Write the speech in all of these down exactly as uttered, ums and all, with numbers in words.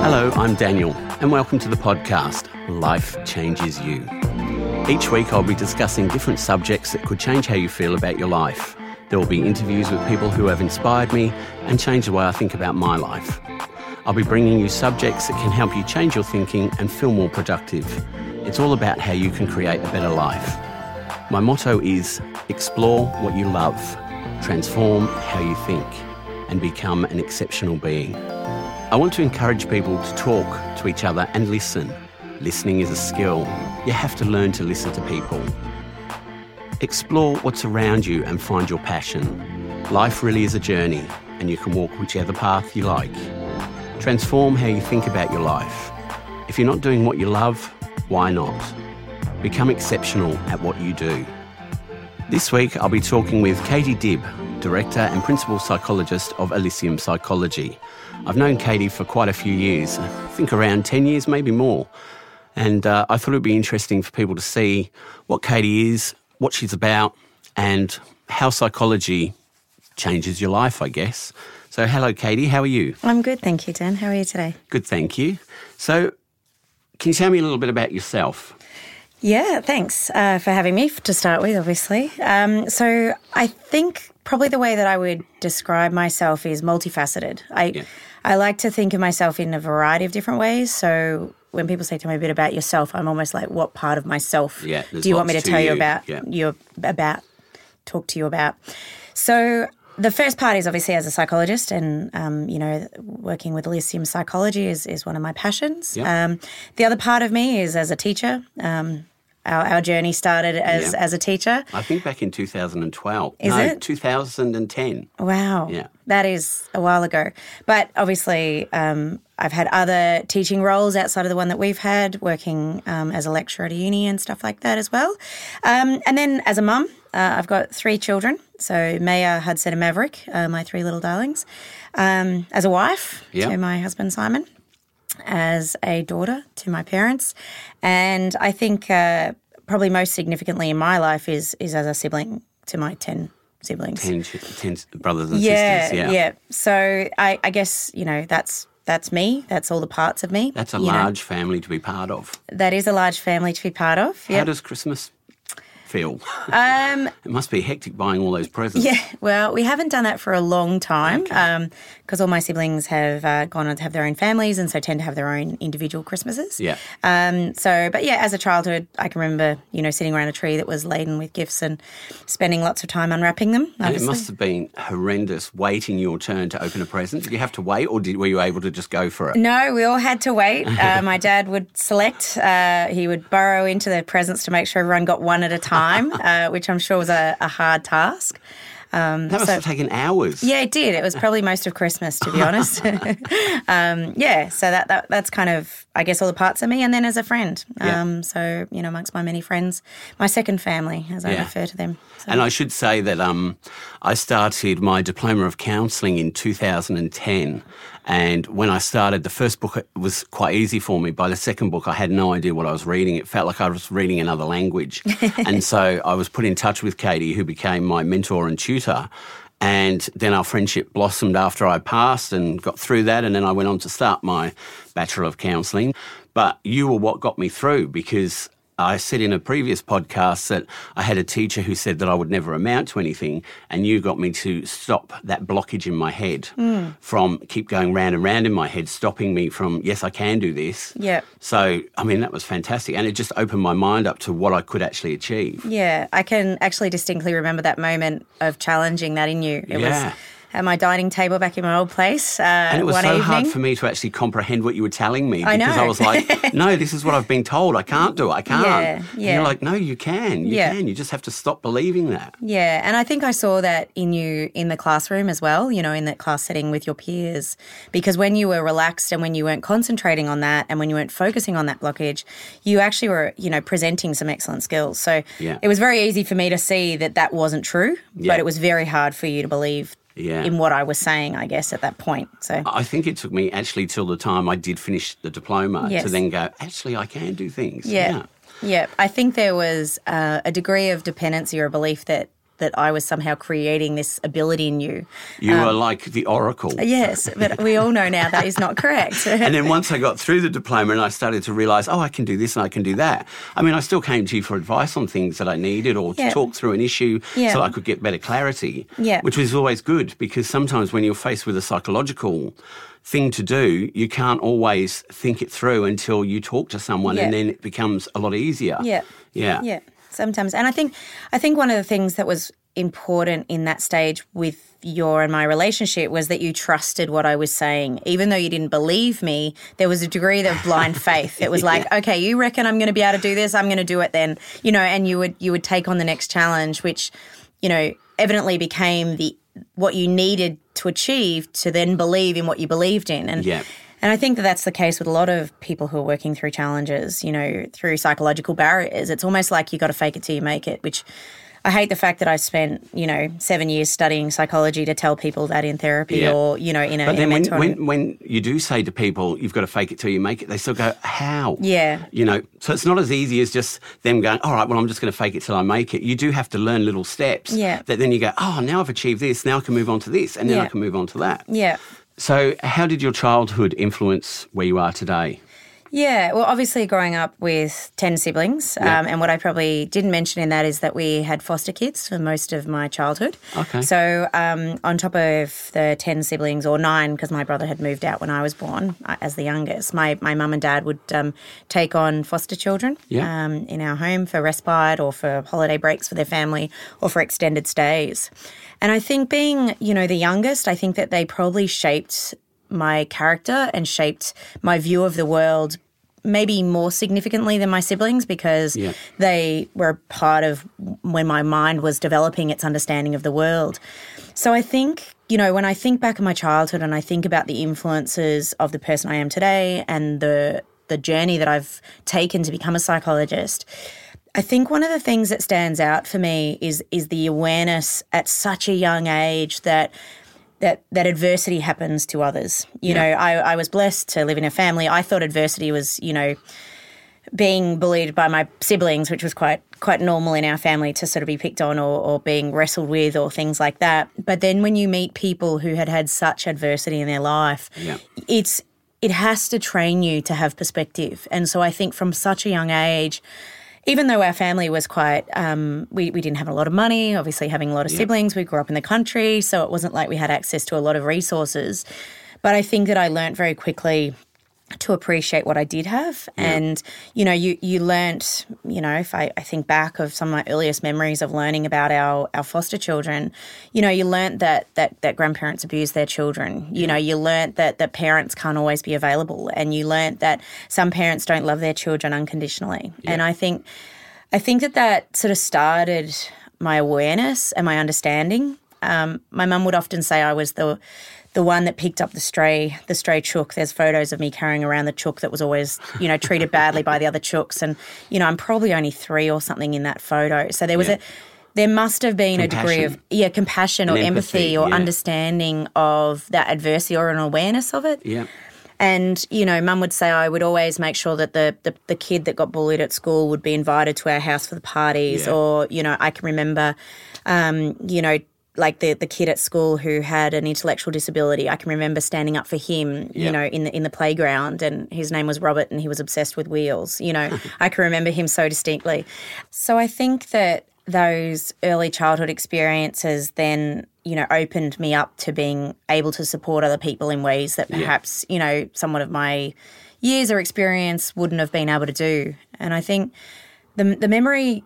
Hello, I'm Daniel, and welcome to the podcast, Life Changes You. Each week I'll be discussing different subjects that could change how you feel about your life. There will be interviews with people who have inspired me and changed the way I think about my life. I'll be bringing you subjects that can help you change your thinking and feel more productive. It's all about how you can create a better life. My motto is, explore what you love, transform how you think, and become an exceptional being. I want to encourage people to talk to each other and listen. Listening is a skill. You have to learn to listen to people. Explore what's around you and find your passion. Life really is a journey, and you can walk whichever path you like. Transform how you think about your life. If you're not doing what you love, why not? Become exceptional at what you do. This week, I'll be talking with Katie Dibb, Director and Principal Psychologist of Elysium Psychology. I've known Katie for quite a few years, I think around ten years, maybe more. And uh, I thought it would be interesting for people to see what Katie is, what she's about, and how psychology changes your life, I guess. So hello, Katie. How are you? I'm good, thank you, Dan. How are you today? Good, thank you. So can you tell me a little bit about yourself? Yeah, thanks uh, for having me to start with, obviously. Um, so I think probably the way that I would describe myself is multifaceted. I yeah. I like to think of myself in a variety of different ways. So when people say, tell me a bit about yourself, I'm almost like, what part of myself yeah, do you want me to, to tell you, you about, yeah. you about, talk to you about? So the first part is obviously as a psychologist and, um, you know, working with Elysium Psychology is, is one of my passions. Yeah. Um, the other part of me is as a teacher. Um, our, our journey started as, yeah. as a teacher. I think back in two thousand twelve. Is no, it? two thousand ten. Wow. Yeah. That is a while ago. But obviously um, I've had other teaching roles outside of the one that we've had, working um, as a lecturer at a uni and stuff like that as well. Um, and then as a mum, uh, I've got three children. So Maya, Hudson and Maverick, uh, my three little darlings. Um, as a wife yep. to my husband Simon. As a daughter to my parents. And I think uh, probably most significantly in my life is is as a sibling to my ten siblings. Ten, ten brothers and yeah, sisters, yeah. Yeah, so I, I guess, you know, that's that's me. That's all the parts of me. That's a large know. family to be part of. That is a large family to be part of, yeah. How does Christmas feel? Um, it must be hectic buying all those presents. Yeah, well, we haven't done that for a long time because okay. um, all my siblings have uh, gone on to have their own families and so tend to have their own individual Christmases. Yeah. Um. So, but yeah, as a childhood, I can remember, you know, sitting around a tree that was laden with gifts and spending lots of time unwrapping them. And it must have been horrendous waiting your turn to open a present. Did you have to wait or did, were you able to just go for it? No, we all had to wait. uh, my dad would select. Uh, he would burrow into the presents to make sure everyone got one at a time. Time, uh, which I'm sure was a, a hard task. Um, that must so, have taken hours. Yeah, it did. It was probably most of Christmas, to be honest. um, yeah, so that, that that's kind of, I guess, all the parts of me. And then as a friend. Yeah. Um, so, you know, amongst my many friends, my second family, as I yeah. refer to them. So. And I should say that um, I started my Diploma of Counselling in two thousand ten. And when I started, the first book was quite easy for me. By the second book, I had no idea what I was reading. It felt like I was reading another language. And so I was put in touch with Katie, who became my mentor and tutor. And then our friendship blossomed after I passed and got through that. And then I went on to start my Bachelor of Counselling. But you were what got me through because I said in a previous podcast that I had a teacher who said that I would never amount to anything, and you got me to stop that blockage in my head mm. from keep going round and round in my head, stopping me from, yes, I can do this. Yeah. So, I mean, that was fantastic. And it just opened my mind up to what I could actually achieve. Yeah, I can actually distinctly remember that moment of challenging that in you. It yeah. was at my dining table back in my old place uh, and it was one so evening. Hard for me to actually comprehend what you were telling me because I, know. I was like, no, this is what I've been told. I can't do it. I can't. Yeah, yeah. And you're like, no, you can. You yeah. can. You just have to stop believing that. Yeah, and I think I saw that in you in the classroom as well, you know, in that class setting with your peers, because when you were relaxed and when you weren't concentrating on that and when you weren't focusing on that blockage, you actually were, you know, presenting some excellent skills. So yeah. it was very easy for me to see that that wasn't true, yeah. but it was very hard for you to believe Yeah. in what I was saying, I guess, at that point. So I think it took me actually till the time I did finish the diploma yes. to then go, actually, I can do things. Yeah. yeah. Yeah, I think there was uh, a degree of dependency or a belief that that I was somehow creating this ability in you. You um, are like the oracle. Yes, but we all know now that is not correct. And then once I got through the diploma and I started to realise, oh, I can do this and I can do that. I mean, I still came to you for advice on things that I needed or yeah. to talk through an issue yeah. so I could get better clarity, yeah. which was always good, because sometimes when you're faced with a psychological thing to do, you can't always think it through until you talk to someone yeah. and then it becomes a lot easier. Yeah. Yeah. Yeah. Sometimes. And I think I think one of the things that was important in that stage with your and my relationship was that you trusted what I was saying. Even though you didn't believe me, there was a degree of blind faith. It was like, yeah. okay, you reckon I'm going to be able to do this, I'm going to do it then. You know, and you would you would take on the next challenge, which, you know, evidently became the what you needed to achieve to then believe in what you believed in. And yeah. And I think that that's the case with a lot of people who are working through challenges, you know, through psychological barriers. It's almost like you got to fake it till you make it, which I hate the fact that I spent, you know, seven years studying psychology to tell people that in therapy yeah. or, you know, in a But then a mentor when, when, when you do say to people, you've got to fake it till you make it, they still go, how? Yeah. You know, so it's not as easy as just them going, all right, well, I'm just going to fake it till I make it. You do have to learn little steps yeah. that then you go, oh, now I've achieved this, now I can move on to this, and then yeah. I can move on to that. Yeah. So how did your childhood influence where you are today? Yeah, well, obviously growing up with ten siblings, yeah. um, and what I probably didn't mention in that is that we had foster kids for most of my childhood. Okay. So um, on top of the ten siblings, or nine, because my brother had moved out when I was born as the youngest, my, my mum and dad would um, take on foster children yeah. um, in our home for respite or for holiday breaks for their family or for extended stays. And I think being, you know, the youngest, I think that they probably shaped my character and shaped my view of the world maybe more significantly than my siblings, because yeah. they were part of when my mind was developing its understanding of the world. So I think, you know, when I think back at my childhood and I think about the influences of the person I am today and the the journey that I've taken to become a psychologist, I think one of the things that stands out for me is is the awareness at such a young age that that, that adversity happens to others. You yeah. know, I, I was blessed to live in a family. I thought adversity was, you know, being bullied by my siblings, which was quite quite normal in our family to sort of be picked on or, or being wrestled with or things like that. But then when you meet people who had had such adversity in their life, yeah. it's it has to train you to have perspective. And so I think from such a young age, even though our family was quite, um, we, we didn't have a lot of money, obviously having a lot of yeah. siblings, we grew up in the country, so it wasn't like we had access to a lot of resources. But I think that I learnt very quickly to appreciate what I did have. Yeah. And, you know, you, you learnt, you know, if I, I think back of some of my earliest memories of learning about our, our foster children, you know, you learnt that, that, that grandparents abuse their children. You yeah. know, you learnt that, that parents can't always be available, and you learnt that some parents don't love their children unconditionally. Yeah. And I think, I think that that sort of started my awareness and my understanding. Um, my mum would often say I was the the one that picked up the stray the stray chook. There's photos of me carrying around the chook that was always, you know, treated badly by the other chooks, and, you know, I'm probably only three or something in that photo. So there was yeah. a there must have been compassion. a degree of yeah compassion and or empathy, empathy or yeah. understanding of that adversity or an awareness of it. Yeah. And, you know, Mum would say I would always make sure that the, the, the kid that got bullied at school would be invited to our house for the parties yeah. or, you know, I can remember, um, you know, like the, the kid at school who had an intellectual disability, I can remember standing up for him, yeah. you know, in the in the playground, and his name was Robert and he was obsessed with wheels. You know, I can remember him so distinctly. So I think that those early childhood experiences then, you know, opened me up to being able to support other people in ways that perhaps, yeah. you know, someone of my years or experience wouldn't have been able to do. And I think the the memory...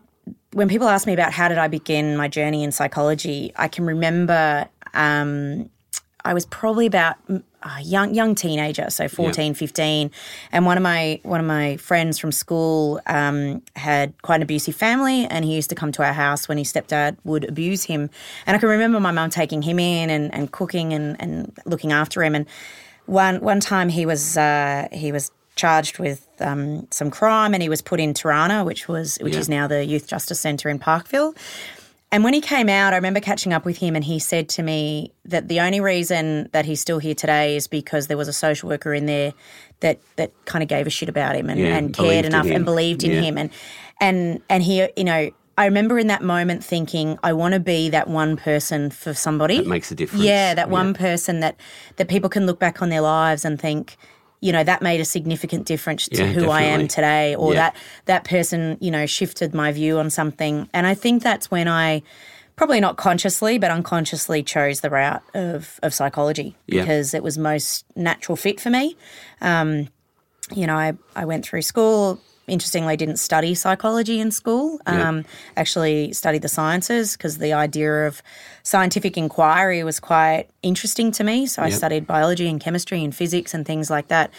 When people ask me about how did I begin my journey in psychology, I can remember um, I was probably about a young young teenager, so fourteen, yeah. fifteen, and one of my one of my friends from school um, had quite an abusive family, and he used to come to our house when his stepdad would abuse him. And I can remember my mum taking him in and, and cooking and, and looking after him. And one one time he was uh, he was. charged with um, some crime, and he was put in Tirana, which was which yeah. is now the Youth Justice Centre in Parkville. And when he came out, I remember catching up with him and he said to me that the only reason that he's still here today is because there was a social worker in there that, that kind of gave a shit about him and, yeah, and cared enough and believed in yeah. him. And, and, and he, you know, I remember in that moment thinking, I want to be that one person for somebody. That makes a difference. Yeah, that yeah. one person that, that people can look back on their lives and think, you know, that made a significant difference to yeah, who definitely. I am today, or yeah. that that person, you know, shifted my view on something. And I think that's when I, probably not consciously, but unconsciously chose the route of, of psychology yeah. because it was most natural fit for me. Um, you know, I, I went through school. Interestingly, I didn't study psychology in school, um, yeah. actually studied the sciences because the idea of scientific inquiry was quite interesting to me. So yeah. I studied biology and chemistry and physics and things like that,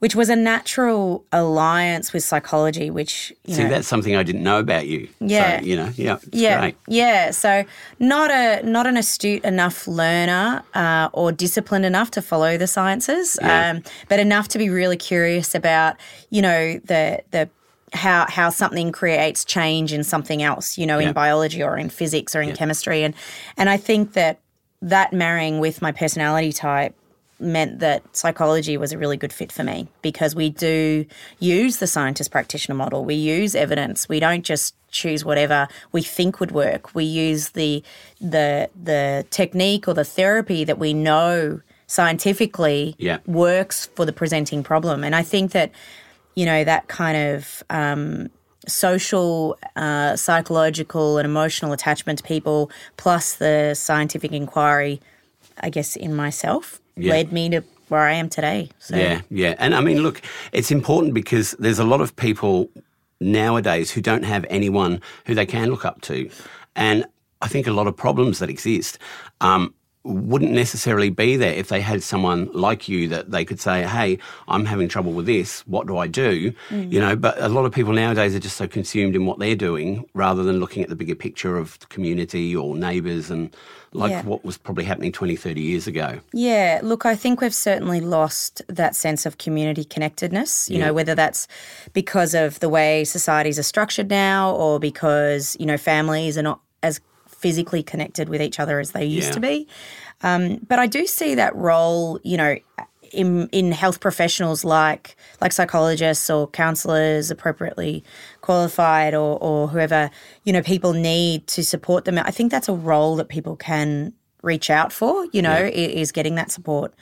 which was a natural alliance with psychology, which, you See, know, that's something I didn't know about you. Yeah. So, you know, yeah, it's yeah, great. Yeah, so not a not an astute enough learner uh, or disciplined enough to follow the sciences, yeah. um, but enough to be really curious about, you know, the the how how something creates change in something else, you know, yeah. in biology or in physics or in yeah. chemistry. And, and I think that that marrying with my personality type meant that psychology was a really good fit for me because we do use the scientist practitioner model. We use evidence. We don't just choose whatever we think would work. We use the the the technique or the therapy that we know scientifically yeah. works for the presenting problem. And I think that, you know, that kind of um, social, uh, psychological and emotional attachment to people plus the scientific inquiry, I guess, in myself Yeah. led me to where I am today. So. Yeah, yeah. And, I mean, look, it's important because there's a lot of people nowadays who don't have anyone who they can look up to. And I think a lot of problems that exist um, wouldn't necessarily be there if they had someone like you that they could say, hey, I'm having trouble with this. What do I do? Mm. You know, but a lot of people nowadays are just so consumed in what they're doing rather than looking at the bigger picture of the community or neighbours and like yeah. what was probably happening twenty, thirty years ago. Yeah, look, I think we've certainly lost that sense of community connectedness, you yeah. know, whether that's because of the way societies are structured now or because, you know, families are not as physically connected with each other as they used yeah. to be. Um, but I do see that role, you know, in, in health professionals like like psychologists or counsellors, appropriately qualified or, or whoever, you know, people need to support them. I think that's a role that people can reach out for, you know, yeah. is getting that support.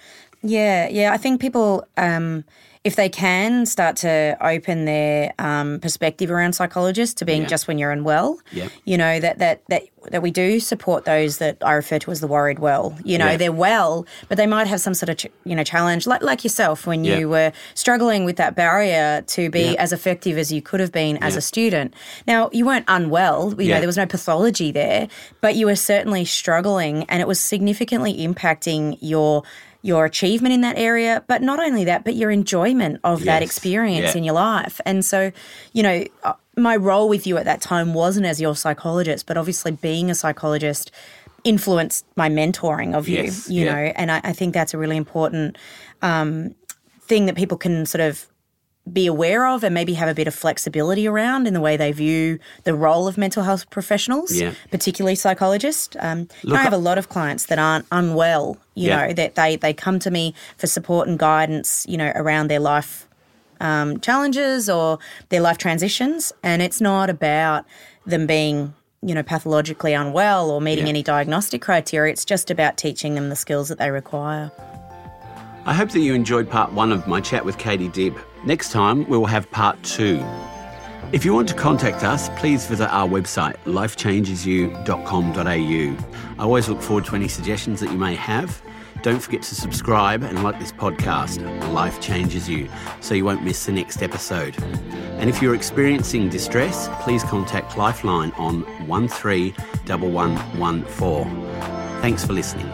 Yeah, yeah. I think people, um, if they can, start to open their um, perspective around psychologists to being yeah. just when you're unwell, yeah. you know, that, that that that we do support those that I refer to as the worried well. You know, yeah. they're well, but they might have some sort of, ch- you know, challenge, like, like yourself when yeah. you were struggling with that barrier to be yeah. as effective as you could have been yeah. as a student. Now, you weren't unwell, you yeah. know, there was no pathology there, but you were certainly struggling and it was significantly impacting your your achievement in that area, but not only that, but your enjoyment of yes. that experience yeah. in your life. And so, you know, my role with you at that time wasn't as your psychologist, but obviously being a psychologist influenced my mentoring of you, yes. you yeah. know, and I, I think that's a really important um, thing that people can sort of be aware of and maybe have a bit of flexibility around in the way they view the role of mental health professionals, yeah. particularly psychologists. Um, Look, I have a lot of clients that aren't unwell, you yeah. know, that they, they come to me for support and guidance, you know, around their life um, challenges or their life transitions. And it's not about them being, you know, pathologically unwell or meeting yeah. any diagnostic criteria. It's just about teaching them the skills that they require. I hope that you enjoyed part one of my chat with Katie Dibb. Next time, we will have part two. If you want to contact us, please visit our website, life changes you dot com dot a u. I always look forward to any suggestions that you may have. Don't forget to subscribe and like this podcast, Life Changes You, so you won't miss the next episode. And if you're experiencing distress, please contact Lifeline on one three one one one four. Thanks for listening.